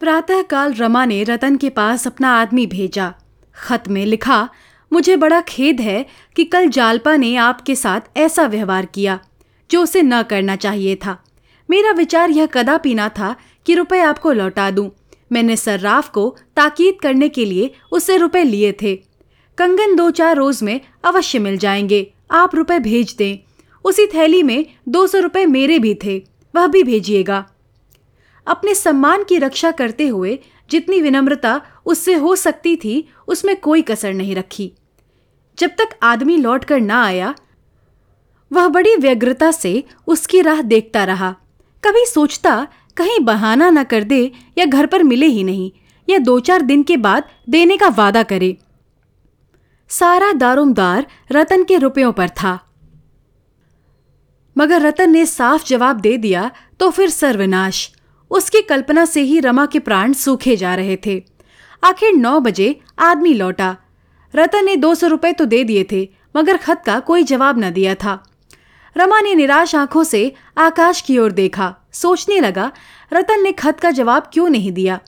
प्रातःकाल रमा ने रतन के पास अपना आदमी भेजा। खत में लिखा, मुझे बड़ा खेद है कि कल जालपा ने आपके साथ ऐसा व्यवहार किया जो उसे न करना चाहिए था। मेरा विचार यह कदापि ना था कि रुपए आपको लौटा दूं। मैंने सर्राफ को ताकीद करने के लिए उससे रुपए लिए थे। कंगन 2-4 रोज में अवश्य मिल जाएंगे, आप रुपए भेज दें। उसी थैली में 200 रुपए मेरे भी थे, वह भी भेजिएगा। अपने सम्मान की रक्षा करते हुए जितनी विनम्रता उससे हो सकती थी उसमें कोई कसर नहीं रखी। जब तक आदमी लौट कर ना आया वह बड़ी व्यग्रता से उसकी राह देखता रहा। कभी सोचता कहीं बहाना न कर दे या घर पर मिले ही नहीं, या 2-4 दिन के बाद देने का वादा करे। सारा दारोमदार रतन के रुपयों पर था, मगर रतन ने साफ जवाब दे दिया तो फिर सर्वनाश। उसकी कल्पना से ही रमा के प्राण सूखे जा रहे थे। आखिर 9 बजे आदमी लौटा। रतन ने 200 रुपए तो दे दिए थे मगर खत का कोई जवाब न दिया था। रमा ने निराश आंखों से आकाश की ओर देखा। सोचने लगा, रतन ने खत का जवाब क्यों नहीं दिया?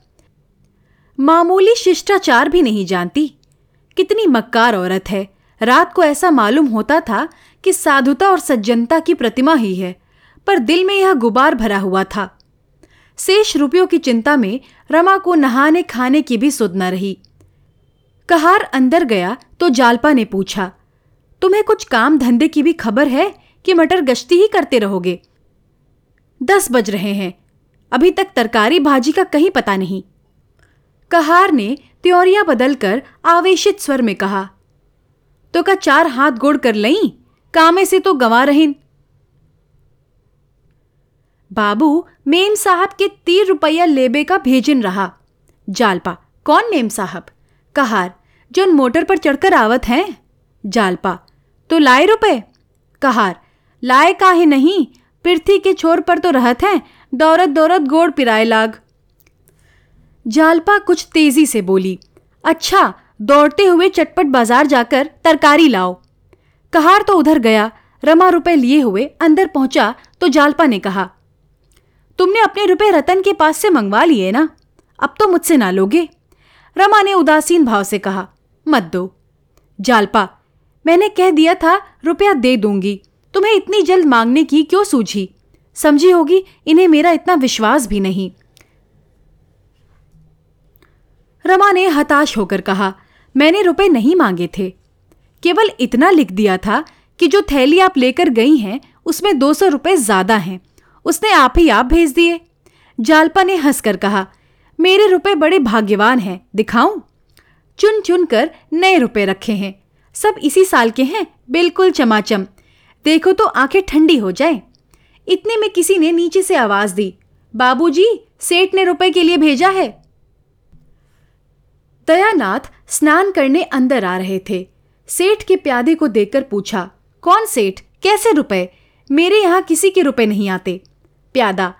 मामूली शिष्टाचार भी नहीं जानती। कितनी मक्कार औरत है। रात को ऐसा मालूम होता था कि साधुता और सज्जनता की प्रतिमा ही है, पर दिल में यह गुबार भरा हुआ था। शेष रुपयों की चिंता में रमा को नहाने खाने की भी सुध न रही। कहार अंदर गया तो जालपा ने पूछा, तुम्हें कुछ काम धंधे की भी खबर है कि मटर गश्ती ही करते रहोगे? 10 बज रहे हैं, अभी तक तरकारी भाजी का कहीं पता नहीं। कहार ने त्योरियां बदलकर आवेशित स्वर में कहा, तो का 4 हाथ गोड़ कर लईं, कामे से तो गंवा रहिन। बाबू, मेम साहब के 3 रुपया लेबे का भेजिन रहा। जालपा, कौन मेम साहब? कहार, जोन मोटर पर चढ़कर आवत हैं। जालपा, तो लाए रुपए? कहार, लाए काहे नहीं, पृथ्वी के छोर पर तो रहत हैं, दौरत दौरत गोड़ पिराए लाग। जालपा कुछ तेजी से बोली, अच्छा, दौड़ते हुए चटपट बाजार जाकर तरकारी लाओ। कहार तो उधर गया। रमा रुपए लिए हुए अंदर पहुंचा तो जालपा ने कहा, तुमने अपने रुपए रतन के पास से मंगवा लिए ना, अब तो मुझसे ना लोगे? रमा ने उदासीन भाव से कहा, मत दो। जालपा, मैंने कह दिया था रुपया दे दूंगी, तुम्हें इतनी जल्द मांगने की क्यों सूझी? समझी होगी इन्हें मेरा इतना विश्वास भी नहीं। रमा ने हताश होकर कहा, मैंने रुपए नहीं मांगे थे, केवल इतना लिख दिया था कि जो थैली आप लेकर गई हैं उसमें 200 रुपए ज्यादा हैं, उसने आप ही आप भेज दिए। जालपा ने हंसकर कहा, मेरे रुपए बड़े भाग्यवान हैं, दिखाऊं? चुन चुन कर नए रुपए रखे हैं, सब इसी साल के हैं, बिल्कुल चमाचम, देखो तो आंखें ठंडी हो जाए। इतने में किसी ने नीचे से आवाज दी, बाबूजी, सेठ ने रुपए के लिए भेजा है। दयानाथ स्नान करने अंदर आ रहे थे। सेठ के प्यादे को देखकर पूछा, कौन सेठ, कैसे रुपए? मेरे यहाँ किसी के रुपए नहीं आते। प्यादा,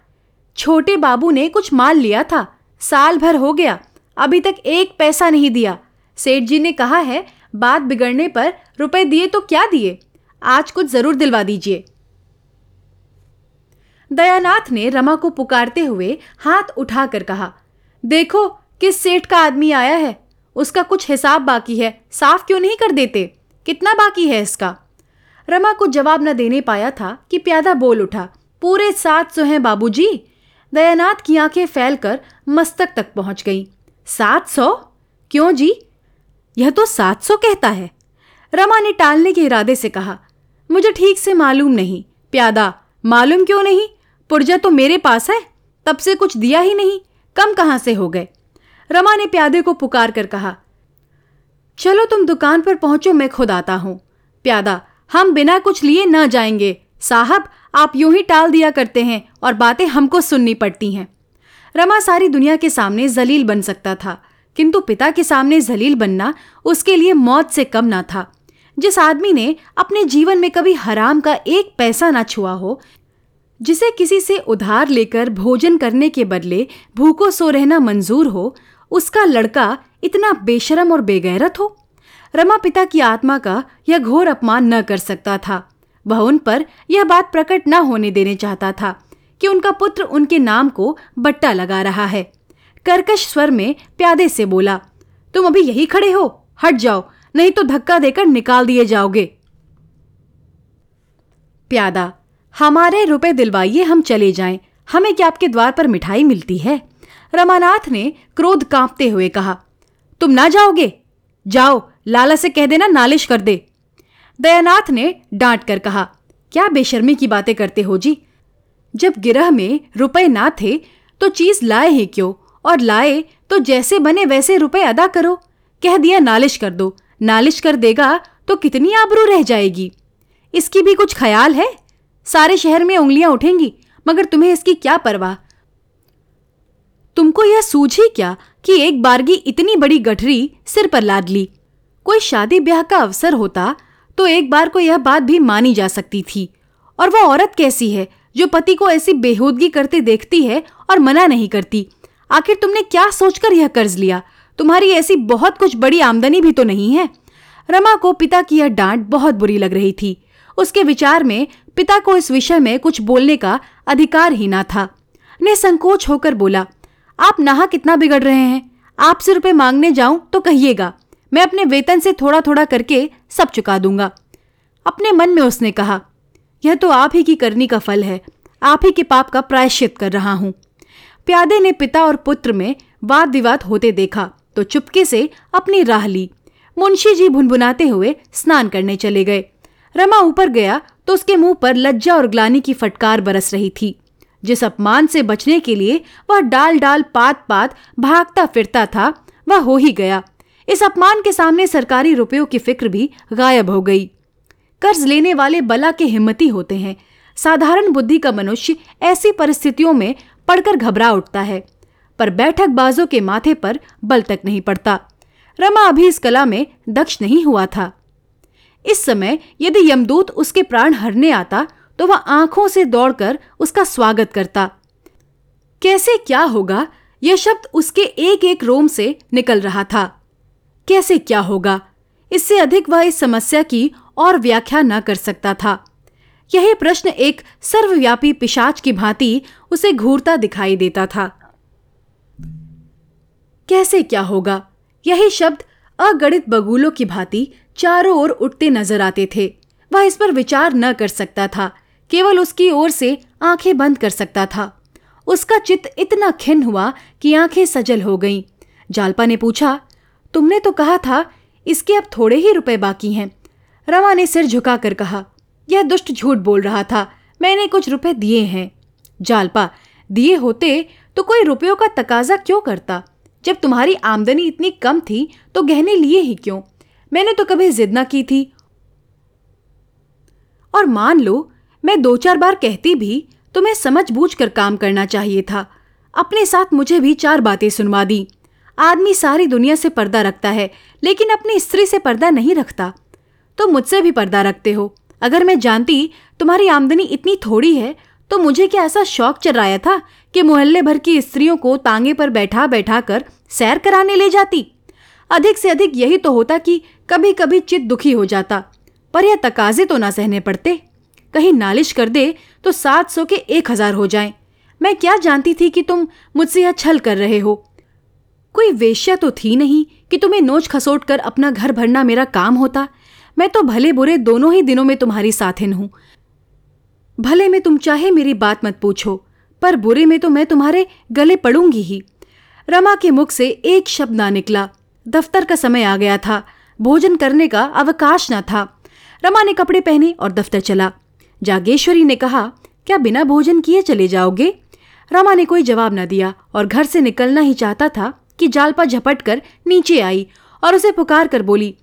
छोटे बाबू ने कुछ माल लिया था, साल भर हो गया, अभी तक 1 पैसा नहीं दिया। सेठ जी ने कहा है, बात बिगड़ने पर रुपए दिए तो क्या दिए, आज कुछ जरूर दिलवा दीजिए। दयानाथ ने रमा को पुकारते हुए हाथ उठाकर कहा, देखो किस सेठ का आदमी आया है, उसका कुछ हिसाब बाकी है, साफ क्यों नहीं कर देते? कितना बाकी है इसका? रमा को जवाब न देने पाया था कि प्यादा बोल उठा, पूरे 700 हैं बाबूजी। दयानाथ की आंखें फैलकर मस्तक तक पहुंच गईं। 700? क्यों जी, यह तो 700 कहता है। रमा ने टालने के इरादे से कहा, मुझे ठीक से मालूम नहीं। प्यादा, मालूम क्यों नहीं? पुर्जा तो मेरे पास है, तब से कुछ दिया ही नहीं, कम कहाँ से हो गए? रमा ने प्यादे को पुकार कर कहा, चलो तुम दुकान पर पहुंचो, मैं खुद आता हूं। प्यादा, हम बिना कुछ लिए न जाएंगे, साहब आप यूं ही टाल दिया करते हैं और बातें हमको सुननी पड़ती हैं। रमा सारी दुनिया के सामने जलील बन सकता था, किंतु पिता के सामने जलील बनना उसके लिए मौत से कम ना था। जिस आदमी ने अपने जीवन में कभी हराम का 1 पैसा ना छुआ हो, जिसे किसी से उधार लेकर भोजन करने के बदले भूखों सो रहना मंजूर हो, उसका लड़का इतना बेशरम और बेगैरत हो? रमा पिता की आत्मा का यह घोर अपमान न कर सकता था। वह उन पर यह बात प्रकट न होने देने चाहता था कि उनका पुत्र उनके नाम को बट्टा लगा रहा है। कर्कश स्वर में प्यादे से बोला, तुम अभी यही खड़े हो, हट जाओ, नहीं तो धक्का देकर निकाल दिए जाओगे। प्यादा, हमारे रुपए दिलवाइए, हम चले जाएं, हमें क्या आपके द्वार पर मिठाई मिलती है। रमानाथ ने क्रोध कांपते हुए कहा, तुम ना जाओगे, जाओ, लाला से कह देना नालिश कर दे। दयानाथ ने डांट कर कहा, क्या बेशर्मी की बातें करते हो जी, जब गिरह में रुपए ना थे तो चीज लाए हैं क्यों, और लाए तो जैसे बने वैसे रुपए अदा करो, कह दिया नालिश कर दो, नालिश कर देगा तो कितनी आबरू रह जाएगी, इसकी भी कुछ ख्याल है। सारे शहर में उंगलियां उठेंगी मगर तुम्हें इसकी क्या परवाह। तुमको यह सूझी क्या कि एक बारगी इतनी बड़ी गठरी सिर पर लाद ली। कोई शादी ब्याह का अवसर होता तो एक बार को यह बात भी मानी जा सकती थी, और वह औरत कैसी है जो पति को ऐसी बेहूदगी करते देखती है और मना नहीं करती। आखिर तुमने क्या सोचकर यह कर्ज लिया, तुम्हारी ऐसी बहुत कुछ बड़ी आमदनी भी तो नहीं है। रमा को पिता की यह डांट बहुत बुरी लग रही थी। उसके विचार में पिता को इस विषय में कुछ बोलने का अधिकार ही ना था। निसंकोच होकर बोला, आप नाहक कितना बिगड़ रहे हैं, आपसे रुपए मांगने जाऊं तो कहिएगा, मैं अपने वेतन से थोड़ा थोड़ा करके सब चुका दूंगा। अपने मन में उसने कहा, यह तो आप ही की करनी का फल है, आप ही के पाप का प्रायश्चित कर रहा हूं। प्यादे ने पिता और पुत्र में वाद विवाद होते देखा तो चुपके से अपनी राह ली। मुंशी जी भुनभुनाते हुए स्नान करने चले गए। रमा ऊपर गया तो उसके मुंह पर लज्जा और ग्लानि की फटकार बरस रही थी। जिस अपमान से बचने के लिए वह डाल डाल पात पात भागता फिरता था वह हो ही गया। इस अपमान के सामने सरकारी रुपयों की फिक्र भी गायब हो गई। कर्ज लेने वाले बला के हिम्मती होते हैं। साधारण बुद्धि का मनुष्य ऐसी परिस्थितियों में पड़कर घबरा उठता है, पर बैठक बाजों के माथे पर बल तक नहीं पड़ता। रमा अभी इस कला में दक्ष नहीं हुआ था। इस समय यदि यमदूत उसके प्राण हरने आता तो वह आंखों से दौड़कर उसका स्वागत करता। कैसे क्या होगा, यह शब्द उसके एक एक रोम से निकल रहा था। कैसे क्या होगा, इससे अधिक वह इस समस्या की और व्याख्या न कर सकता था। यही प्रश्न एक सर्वव्यापी पिशाच की भांति उसे घूरता दिखाई देता था। कैसे क्या होगा, यही शब्द अगणित बगुलों की भांति चारों ओर उठते नजर आते थे। वह इस पर विचार न कर सकता था, केवल उसकी ओर से आंखें बंद कर सकता था। उसका चित्त इतना खिन्न हुआ कि आंखें सजल हो गईं। जालपा ने पूछा, तुमने तो कहा था इसके अब थोड़े ही रुपए बाकी हैं। रमा ने सिर झुकाकर कहा, यह दुष्ट झूठ बोल रहा था, मैंने कुछ रुपए दिए हैं। जालपा, दिए होते तो कोई रुपयों का तकाजा क्यों करता, जब तुम्हारी आमदनी इतनी कम थी तो गहने लिए ही क्यों। मैंने तो कभी जिद न की थी, और मान लो मैं दो चार बार कहती भी तो मैं समझ बूझ कर काम करना चाहिए था। अपने साथ मुझे भी चार बातें सुनवा दी। आदमी सारी दुनिया से पर्दा रखता है लेकिन अपनी स्त्री से पर्दा नहीं रखता। तो मुझसे भी पर्दा रखते हो। अगर मैं जानती तुम्हारी आमदनी इतनी थोड़ी है तो मुझे क्या ऐसा शौक चढ़ाया था कि मोहल्ले भर की स्त्रियों को तांगे पर बैठा बैठा कर सैर कराने ले जाती। अधिक से अधिक यही तो होता कि कभी कभी चित्त दुखी हो जाता, पर यह तकाजे तो ना सहने पड़ते। कहीं नालिश कर दे तो 700 के 1000 हो जाएं। मैं क्या जानती थी कि तुम मुझसे यह छल कर रहे हो। कोई वेश्या तो थी नहीं कि तुम्हें नोच खसोट कर अपना घर भरना मेरा काम होता। मैं तो भले बुरे दोनों ही दिनों में तुम्हारी साथिन हूं। भले में तुम चाहे मेरी बात मत पूछो, पर बुरे में तो मैं तुम्हारे गले पड़ूंगी ही। रमा के मुख से एक शब्द ना निकला। दफ्तर का समय आ गया था, भोजन करने का अवकाश न था। रमा ने कपड़े पहने और दफ्तर चला। जागेश्वरी ने कहा, क्या बिना भोजन किए चले जाओगे। रमा ने कोई जवाब न दिया और घर से निकलना ही चाहता था कि जालपा झपट कर नीचे आई और उसे पुकार कर बोली,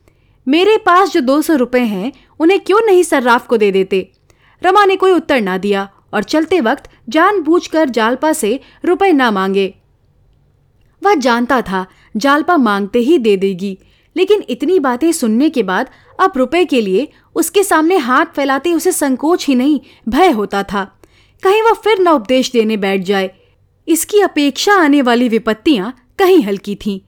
मेरे पास जो 200 रुपए हैं उन्हें क्यों नहीं सर्राफ को दे देते। रमा ने कोई उत्तर ना दिया और चलते वक्त जानबूझकर जालपा से रुपए ना मांगे। वह जानता था जालपा मांगते ही दे देगी, लेकिन इतनी बातें सुनने के बाद अब रुपए के लिए उसके सामने हाथ फैलाते उसे संकोच ही नहीं भय होता था, कहीं वह फिर न उपदेश देने बैठ जाए। इसकी अपेक्षा आने वाली विपत्तियां कहीं हल्की थीं।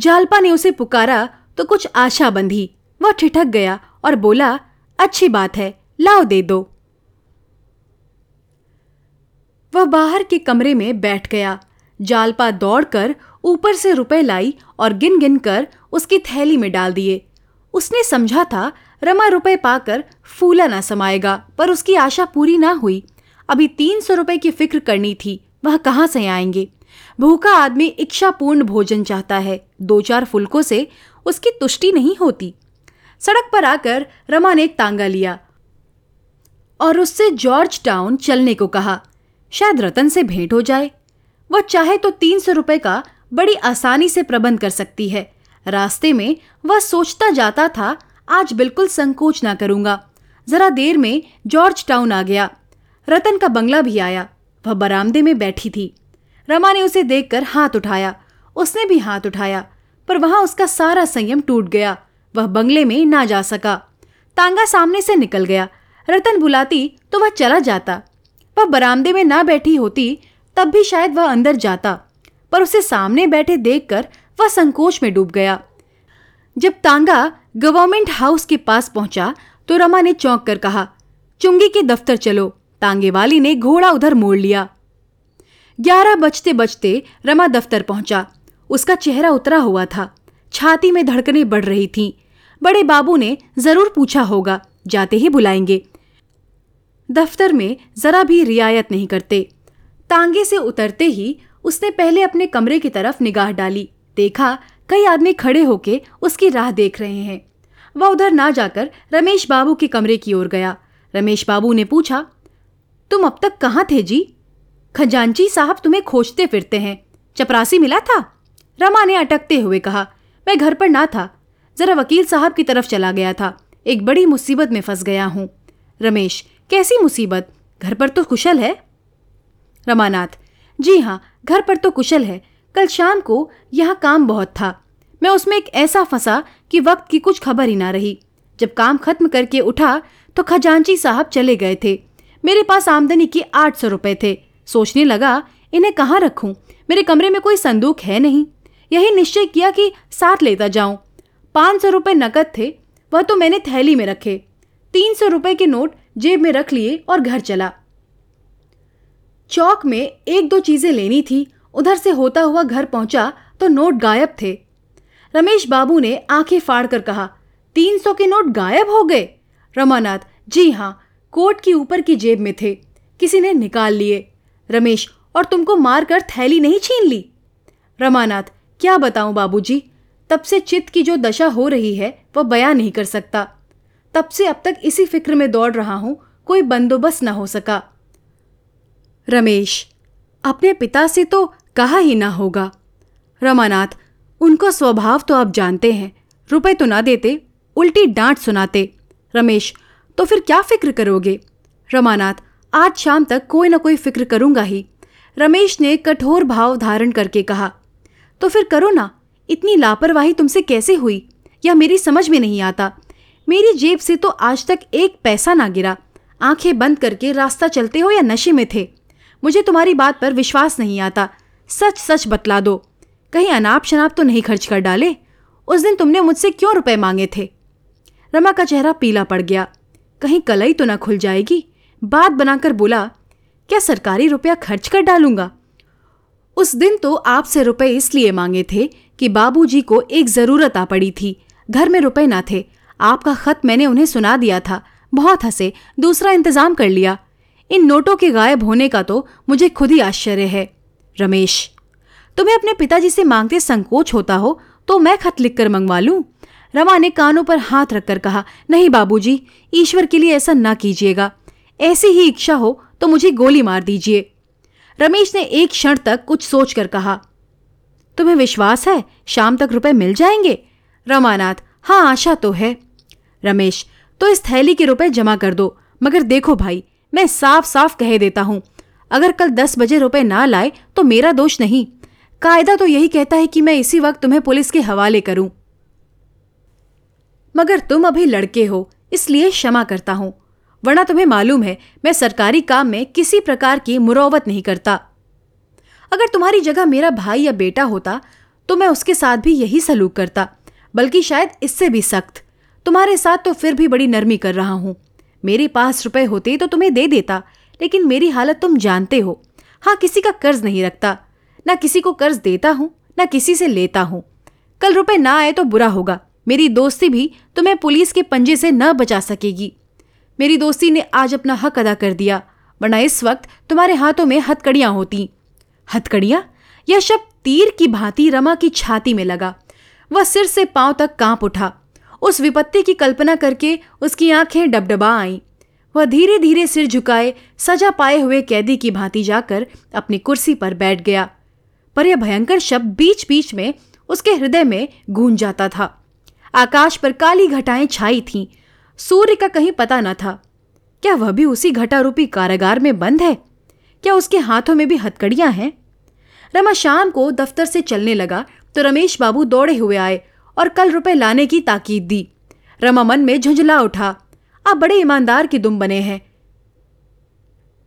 जालपा ने उसे पुकारा तो कुछ आशा बंधी। वह ठिठक गया और बोला, अच्छी बात है, लाओ दे दो। वह बाहर के कमरे में बैठ गया। जालपा दौड़कर ऊपर से रुपए लाई और गिन गिन कर उसकी थैली में डाल दिए। उसने समझा था रमा रुपए पाकर फूला ना समाएगा, पर उसकी आशा पूरी ना हुई। अभी 300 रुपए की फिक्र करनी थी, वह कहाँ से आएंगे। भूखा आदमी इच्छापूर्ण भोजन चाहता है, 2-4 फुलकों से उसकी तुष्टि नहीं होती। सड़क पर आकर रमा ने एक तांगा लिया और उससे जॉर्ज टाउन चलने को कहा। शायद रतन से भेंट हो जाए। वह चाहे तो 300 रुपए का बड़ी आसानी से प्रबंध कर सकती है। रास्ते में वह सोचता जाता था, आज बिल्कुल संकोच ना करूंगा। जरा देर में जॉर्ज टाउन आ गया। रतन का बंगला भी आया। वह बरामदे में बैठी थी। रमा ने उसे देखकर हाथ उठाया, उसने भी हाथ उठाया, पर वहां उसका सारा संयम टूट गया। वह बंगले में ना जा सका। तांगा सामने से निकल गया। रतन बुलाती तो वह चला जाता। वह बरामदे में ना बैठी होती तब भी शायद वह अंदर जाता, पर उसे सामने बैठे देखकर वह संकोच में डूब गया। जब तांगा गवर्नमेंट हाउस के पास पहुंचा तो रमा ने चौंक कर कहा, चुंगी के दफ्तर चलो। तांगे वाली ने घोड़ा उधर मोड़ लिया। 11 बजते बजते रमा दफ्तर पहुंचा। उसका चेहरा उतरा हुआ था, छाती में धड़कने बढ़ रही थीं। बड़े बाबू ने जरूर पूछा होगा, जाते ही बुलाएंगे। दफ्तर में जरा भी रियायत नहीं करते। तांगे से उतरते ही उसने पहले अपने कमरे की तरफ निगाह डाली। देखा कई आदमी खड़े होके उसकी राह देख रहे हैं। वह उधर ना जाकर रमेश बाबू के कमरे की ओर गया। रमेश बाबू ने पूछा, तुम अब तक कहाँ थे जी? खजांची साहब तुम्हें खोजते फिरते हैं। चपरासी मिला था? रमा ने अटकते हुए कहा, मैं घर पर ना था, जरा वकील साहब की तरफ चला गया था। एक बड़ी मुसीबत में फंस गया हूँ। रमेश, कैसी मुसीबत? घर पर तो कुशल है? रमानाथ, जी हाँ, घर पर तो कुशल है। कल शाम को यहाँ काम बहुत था। मैं उसमें एक ऐसा फंसा कि वक्त की कुछ खबर ही ना रही। जब काम खत्म करके उठा तो खजांची साहब चले गए थे। मेरे पास आमदनी के 800 रुपए थे। सोचने लगा, इन्हें कहाँ रखूं? मेरे कमरे में कोई संदूक है नहीं। यही निश्चय किया कि साथ लेता जाऊं। 500 रुपए नकद थे, वह तो मैंने थैली में रखे। 300 रुपए के नोट जेब में रख लिए और घर चला। चौक में 1-2 चीजें लेनी थी। उधर से होता हुआ घर पहुंचा तो नोट गायब थे। रमेश बाबू ने आंखें फाड़ कर कहा, 300 के नोट गायब हो गए? रमानाथ, जी हाँ, कोट की ऊपर की जेब में थे, किसी ने निकाल लिए। रमेश, और तुमको मारकर थैली नहीं छीन ली? रमानाथ, क्या बताऊं बाबूजी, तब से चित्त की जो दशा हो रही है वह बयां नहीं कर सकता। तब से अब तक इसी फिक्र में दौड़ रहा हूं, कोई बंदोबस्त न हो सका। रमेश, अपने पिता से तो कहा ही ना होगा। रमानाथ, उनको स्वभाव तो आप जानते हैं, रुपए तो ना देते, उल्टी डांट सुनाते। रमेश, तो फिर क्या फिक्र करोगे? रमानाथ, आज शाम तक कोई ना कोई फिक्र करूंगा ही। रमेश ने कठोर भाव धारण करके कहा, तो फिर करो ना। इतनी लापरवाही तुमसे कैसे हुई, यह मेरी समझ में नहीं आता। मेरी जेब से तो आज तक एक पैसा ना गिरा। आंखें बंद करके रास्ता चलते हो या नशे में थे, मुझे तुम्हारी बात पर विश्वास नहीं आता। सच सच बतला दो, कहीं अनाप शनाप तो नहीं खर्च कर डाले? उस दिन तुमने मुझसे क्यों रुपए मांगे थे? रमा का चेहरा पीला पड़ गया। कहीं कलई तो ना खुल जाएगी। बात बनाकर बोला, क्या सरकारी रुपया खर्च कर डालूंगा? उस दिन तो आपसे रुपए इसलिए मांगे थे कि बाबूजी को एक जरूरत आ पड़ी थी, घर में रुपए ना थे। आपका खत मैंने उन्हें सुना दिया था, बहुत हंसे, दूसरा इंतजाम कर लिया। इन नोटों के गायब होने का तो मुझे खुद ही आश्चर्य है। रमेश, तुम्हें अपने पिताजी से मांगते संकोच होता हो तो मैं खत लिखकर मंगवा लूं? रमा ने कानों पर हाथ रखकर कहा, नहीं बाबूजी, ईश्वर के लिए ऐसा ना कीजिएगा। ऐसी ही इच्छा हो तो मुझे गोली मार दीजिए। रमेश ने एक क्षण तक कुछ सोचकर कहा, तुम्हें विश्वास है शाम तक रुपए मिल जाएंगे? रमानाथ, हाँ, आशा तो है। रमेश, तो इस थैली के रुपए जमा कर दो। मगर देखो भाई, मैं साफ साफ कह देता हूँ, अगर कल 10 बजे रुपए ना लाए तो मेरा दोष नहीं। कायदा तो यही कहता है कि मैं इसी वक्त तुम्हें पुलिस के हवाले करूं, मगर तुम अभी लड़के हो, इसलिए क्षमा करता हूं। वरना तुम्हें मालूम है, मैं सरकारी काम में किसी प्रकार की मुरौवत नहीं करता। अगर तुम्हारी जगह मेरा भाई या बेटा होता तो मैं उसके साथ भी यही सलूक करता, बल्कि शायद इससे भी सख्त। तुम्हारे साथ तो फिर भी बड़ी नरमी कर रहा हूं। मेरे पास रुपए होते तो तुम्हें दे देता, लेकिन मेरी हालत तुम जानते हो। हाँ, किसी का कर्ज नहीं रखता, ना किसी को कर्ज देता हूँ, न किसी से लेता हूँ। कल रुपए ना आए तो बुरा होगा, मेरी दोस्ती भी तुम्हें पुलिस के पंजे से न बचा सकेगी। मेरी दोस्ती ने आज अपना हक अदा कर दिया, वरना इस वक्त तुम्हारे हाथों में हथकड़ियाँ होती। हथकड़ियाँ? यह शब्द तीर की भांति रमा की छाती में लगा। वह सिर से पांव तक कांप उठा। उस विपत्ति की कल्पना करके उसकी आंखें डबडबा आईं। वह धीरे धीरे सिर झुकाए सजा पाए हुए कैदी की भांति जाकर अपनी कुर्सी पर बैठ गया। पर यह भयंकर शब्द बीच बीच में उसके हृदय में गूंज जाता था। आकाश पर काली घटाएं छाई थीं। सूर्य का कहीं पता न था। क्या वह भी उसी घटारूपी कारागार में बंद है? क्या उसके हाथों में भी हथकड़ियां हैं? रमा शाम को दफ्तर से चलने लगा तो रमेश बाबू दौड़े हुए आए और कल रुपए लाने की ताकीद दी। रमा मन में झुंझला उठा। आप बड़े ईमानदार के दुम बने हैं,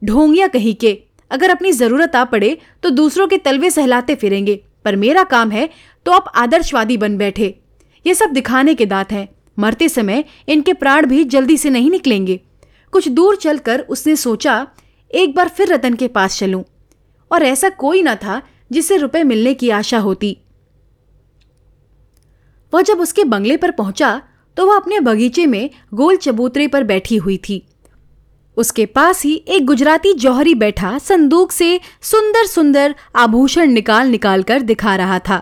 ढोंगिया कहीं के। अगर अपनी जरूरत आ पड़े तो दूसरों के तलवे सहलाते फिरेंगे, पर मेरा काम है तो आप आदर्शवादी बन बैठे। ये सब दिखाने के दांत हैं, मरते समय इनके प्राण भी जल्दी से नहीं निकलेंगे। कुछ दूर चलकर उसने सोचा, एक बार फिर रतन के पास चलूं। और ऐसा कोई ना था जिससे रुपए मिलने की आशा होती। वह जब उसके बंगले पर पहुंचा तो वह अपने बगीचे में गोल चबूतरे पर बैठी हुई थी। उसके पास ही एक गुजराती जौहरी बैठा संदूक से सुंदर सुंदर आभूषण निकाल निकाल कर दिखा रहा था।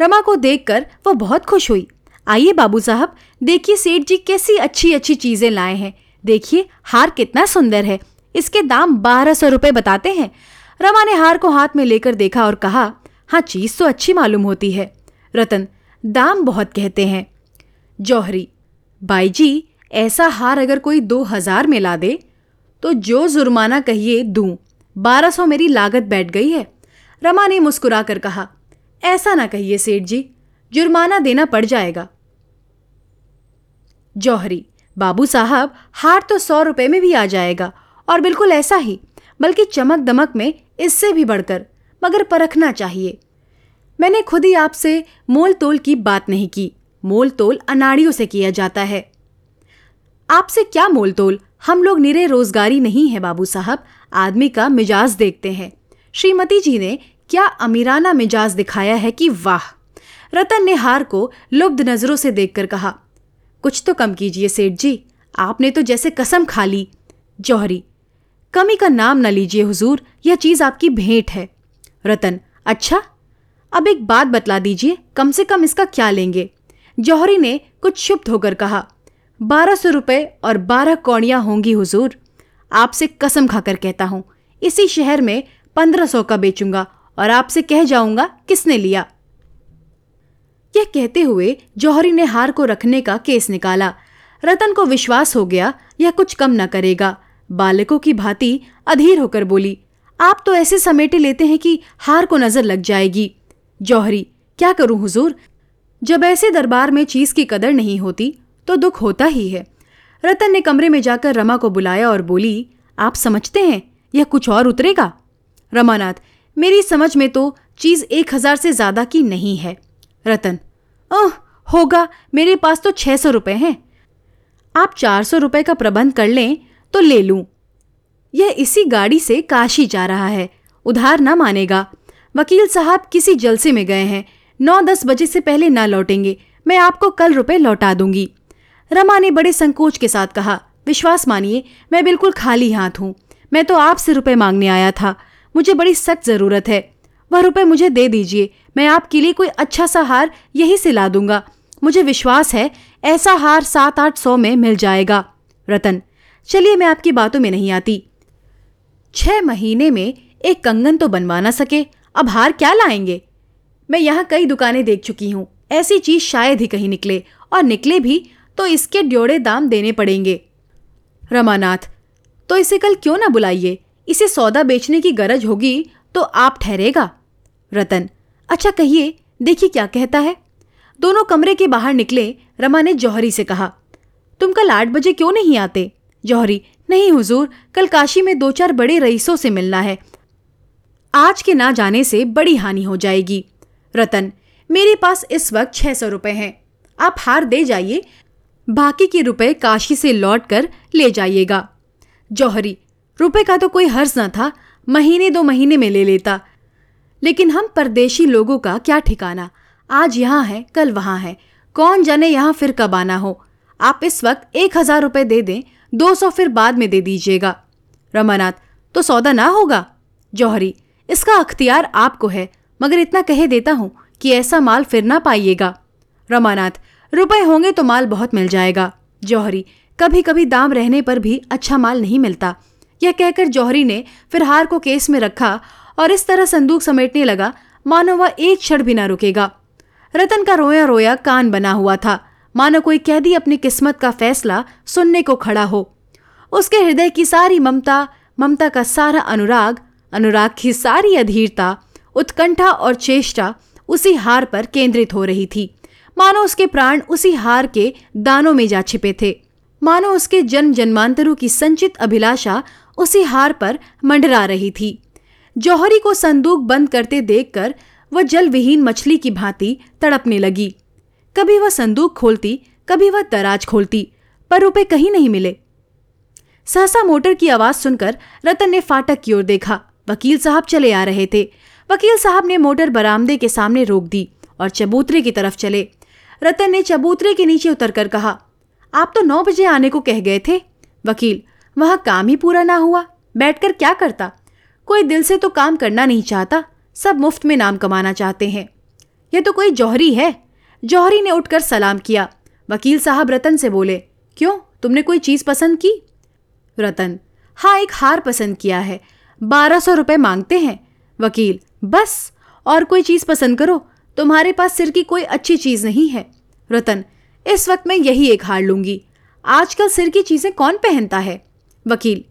रमा को देखकर वह बहुत खुश हुई। आइए बाबू साहब, देखिए सेठ जी कैसी अच्छी अच्छी चीजें लाए हैं। देखिए हार कितना सुंदर है, इसके दाम 1200 रुपये बताते हैं। रमा ने हार को हाथ में लेकर देखा और कहा, हाँ चीज तो अच्छी मालूम होती है रतन, दाम बहुत कहते हैं। जौहरी, बाई जी ऐसा हार अगर कोई 2000 में ला दे तो जो जुर्माना कहिए दूं, 1200 मेरी लागत बैठ गई है। रमा ने मुस्कुरा कर कहा, ऐसा ना कहिए सेठ जी, जुर्माना देना पड़ जाएगा। जौहरी, बाबू साहब हार तो 100 रुपये में भी आ जाएगा, और बिल्कुल ऐसा ही, बल्कि चमक दमक में इससे भी बढ़कर, मगर परखना चाहिए। मैंने खुद ही आपसे मोल तोल की बात नहीं की, मोल तोल अनाड़ियों से किया जाता है। आपसे क्या मोल तोल, हम लोग निरे रोजगारी नहीं है बाबू साहब, आदमी का मिजाज देखते हैं। श्रीमती जी ने क्या अमीराना मिजाज दिखाया है कि वाह। रतन ने हार को लुब्ध नजरों से देखकर कहा, कुछ तो कम कीजिए सेठ जी, आपने तो जैसे कसम खा ली। जौहरी, कमी का नाम न लीजिए हुजूर, यह चीज आपकी भेंट है। रतन, अच्छा अब एक बात बतला दीजिए, कम से कम इसका क्या लेंगे? जौहरी ने कुछ क्षुब्ध होकर कहा, 1200 रुपये और 12 कौड़ियाँ होंगी हुजूर। आपसे कसम खाकर कहता हूँ, इसी शहर में 1500 का बेचूंगा और आपसे कह जाऊंगा किसने लिया। यह कहते हुए जौहरी ने हार को रखने का केस निकाला। रतन को विश्वास हो गया यह कुछ कम न करेगा। बालकों की भांति अधीर होकर बोली, आप तो ऐसे समेटे लेते हैं कि हार को नजर लग जाएगी। जौहरी, क्या करूं हुजूर, जब ऐसे दरबार में चीज की कदर नहीं होती तो दुख होता ही है। रतन ने कमरे में जाकर रमा को बुलाया और बोली, आप समझते हैं यह कुछ और उतरेगा। रमानाथ, मेरी समझ में तो चीज 1000 से ज्यादा की नहीं है। रतन, ओह होगा, मेरे पास तो 600 रुपये हैं, आप 400 रुपये का प्रबंध कर लें तो ले लूं। यह इसी गाड़ी से काशी जा रहा है, उधार ना मानेगा। वकील साहब किसी जलसे में गए हैं, 9-10 बजे से पहले ना लौटेंगे, मैं आपको कल रुपए लौटा दूंगी। रमा ने बड़े संकोच के साथ कहा, विश्वास मानिए मैं बिल्कुल खाली हाथ हूँ, मैं तो आपसे रुपए मांगने आया था, मुझे बड़ी सख्त जरूरत है। वह रुपए मुझे दे दीजिए, मैं आपके लिए कोई अच्छा सा हार यही से ला दूंगा। मुझे विश्वास है ऐसा हार 700-800 में मिल जाएगा। रतन, चलिए मैं आपकी बातों में नहीं आती, 6 महीने में एक कंगन तो बनवा ना सके, अब हार क्या लाएंगे। मैं यहाँ कई दुकानें देख चुकी हूँ, ऐसी चीज शायद ही कहीं निकले, और निकले भी तो इसके ड्योड़े दाम देने पड़ेंगे। रमानाथ, तो इसे कल क्यों ना बुलाइए, इसे सौदा बेचने की गरज होगी तो आप ठहरेगा। रतन, अच्छा कहिए, देखिए क्या कहता है। दोनों कमरे के बाहर निकले। रमा ने जौहरी से कहा, तुम कल 8 बजे क्यों नहीं आते? जौहरी, नहीं हुजूर, कल काशी में 2-4 बड़े रईसों से मिलना है, आज के ना जाने से बड़ी हानि हो जाएगी। रतन, मेरे पास इस वक्त 600 रुपये हैं, आप हार दे जाइए, बाकी के रुपए काशी से लौट कर ले जाइएगा। जौहरी, रुपए का तो कोई हर्ज ना था, महीने 2 महीने में ले लेता, लेकिन हम परदेशी लोगों का क्या ठिकाना, आज यहाँ है कल वहाँ है, कौन जाने यहाँ फिर कब आना हो। आप इस वक्त 1,000 रुपये दे दें, 200 फिर बाद में दे दीजिएगा। रमानाथ, तो सौदा ना होगा। जौहरी, इसका अख्तियार आपको है, मगर इतना कह देता हूँ कि ऐसा माल फिर ना पाइएगा। रमानाथ, रुपए होंगे तो माल बहुत मिल जाएगा। जौहरी, कभी कभी दाम रहने पर भी अच्छा माल नहीं मिलता। यह कहकर जौहरी ने फिर हार को केस में रखा और इस तरह संदूक समेटने लगा मानो वह एक क्षण भी ना रुकेगा। रतन का रोया रोया कान बना हुआ था, मानो कोई कैदी अपनी किस्मत का फैसला सुनने को खड़ा हो। उसके हृदय की सारी ममता, ममता का सारा अनुराग, अनुराग की सारी अधीरता, उत्कंठा और चेष्टा उसी हार पर केंद्रित हो रही थी, मानो उसके प्राण उसी हार के दानों में जा छिपे थे, मानो उसके जन्म जन्मांतरों की संचित अभिलाषा उसी हार पर मंडरा रही थी। जौहरी को संदूक बंद करते देखकर वह जलविहीन मछली की भांति तड़पने लगी। कभी वह संदूक खोलती, कभी वह दराज खोलती, पर रुपए कहीं नहीं मिले। सहसा मोटर की आवाज सुनकर रतन ने फाटक की ओर देखा। वकील साहब चले आ रहे थे। वकील साहब ने मोटर बरामदे के सामने रोक दी और चबूतरे की तरफ चले। रतन ने चबूतरे के नीचे उतरकर कहा, आप तो 9 बजे आने को कह गए थे। वकील, वहाँ काम ही पूरा ना हुआ, बैठकर क्या करता। कोई दिल से तो काम करना नहीं चाहता, सब मुफ्त में नाम कमाना चाहते हैं। यह तो कोई जौहरी है। जौहरी ने उठकर सलाम किया। वकील साहब रतन से बोले, क्यों, तुमने कोई चीज़ पसंद की। रतन, हाँ, एक हार पसंद किया है, 1200 रुपये मांगते हैं। वकील, बस, और कोई चीज़ पसंद करो, तुम्हारे पास सिर की कोई अच्छी चीज़ नहीं है। रतन, इस वक्त मैं यही एक हार लूँगी, आजकल सिर की चीज़ें कौन पहनता है। वकील,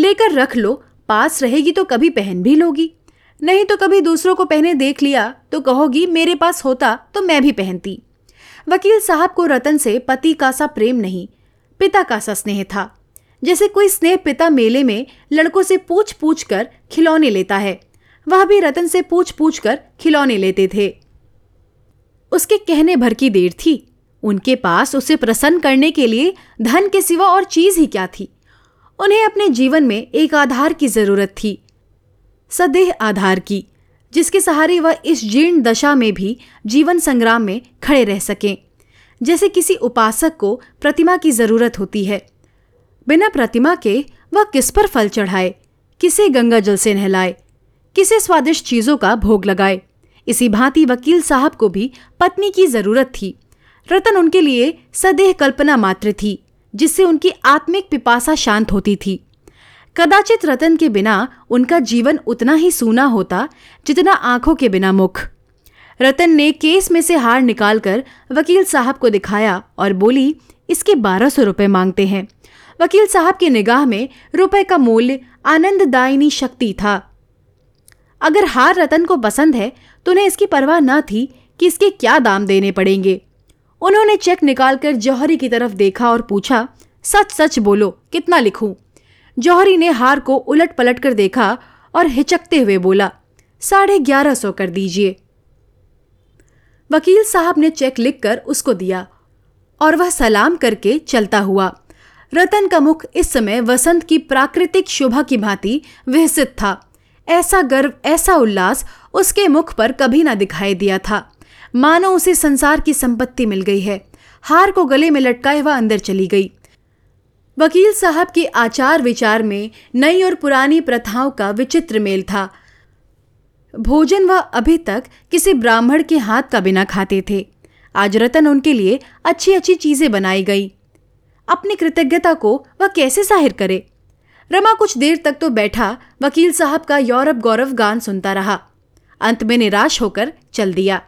लेकर रख लो, पास रहेगी तो कभी पहन भी लोगी, नहीं तो कभी दूसरों को पहने देख लिया तो कहोगी मेरे पास होता तो मैं भी पहनती। वकील साहब को रतन से पति का सा प्रेम नहीं, पिता का सा स्नेह था, जैसे कोई स्नेह पिता मेले में लड़कों से पूछ पूछ कर खिलौने लेता है। वह भी रतन से पूछ पूछ कर खिलौने लेते थे। उसके कहने भर की देर थी, उनके पास उसे प्रसन्न करने के लिए धन के सिवा और चीज ही क्या थी। उन्हें अपने जीवन में एक आधार की जरूरत थी, सदैह आधार की, जिसके सहारे वह इस जीर्ण दशा में भी जीवन संग्राम में खड़े रह सकें, जैसे किसी उपासक को प्रतिमा की जरूरत होती है। बिना प्रतिमा के वह किस पर फल चढ़ाए, किसे गंगा जल से नहलाए, किसे स्वादिष्ट चीज़ों का भोग लगाए। इसी भांति वकील साहब को भी पत्नी की जरूरत थी। रतन उनके लिए सदैह कल्पना मात्र थी, जिससे उनकी आत्मिक पिपासा शांत होती थी। कदाचित रतन के बिना उनका जीवन उतना ही सूना होता जितना आंखों के बिना मुख। रतन ने केस में से हार निकालकर वकील साहब को दिखाया और बोली, इसके 1200 रुपये मांगते हैं। वकील साहब की निगाह में रुपए का मूल्य आनंददायिनी शक्ति था। अगर हार रतन को पसंद है तो उन्हें इसकी परवाह न थी कि इसके क्या दाम देने पड़ेंगे। उन्होंने चेक निकालकर जौहरी की तरफ देखा और पूछा, सच सच बोलो, कितना लिखूं? जौहरी ने हार को उलट पलट कर देखा और हिचकते हुए बोला, 1150 कर दीजिए। वकील साहब ने चेक लिखकर उसको दिया और वह सलाम करके चलता हुआ। रतन का मुख इस समय वसंत की प्राकृतिक शोभा की भांति विहसित था। ऐसा गर्व, ऐसा उल्लास उसके मुख पर कभी ना दिखाई दिया था, मानो उसे संसार की संपत्ति मिल गई है। हार को गले में लटकाए वह अंदर चली गई। वकील साहब के आचार विचार में नई और पुरानी प्रथाओं का विचित्र मेल था। भोजन वह अभी तक किसी ब्राह्मण के हाथ का बिना खाते थे, आज रतन उनके लिए अच्छी अच्छी चीज़ें बनाई गई। अपनी कृतज्ञता को वह कैसे जाहिर करे। रमा कुछ देर तक तो बैठा वकील साहब का यूरोप गौरव गान सुनता रहा, अंत में निराश होकर चल दिया।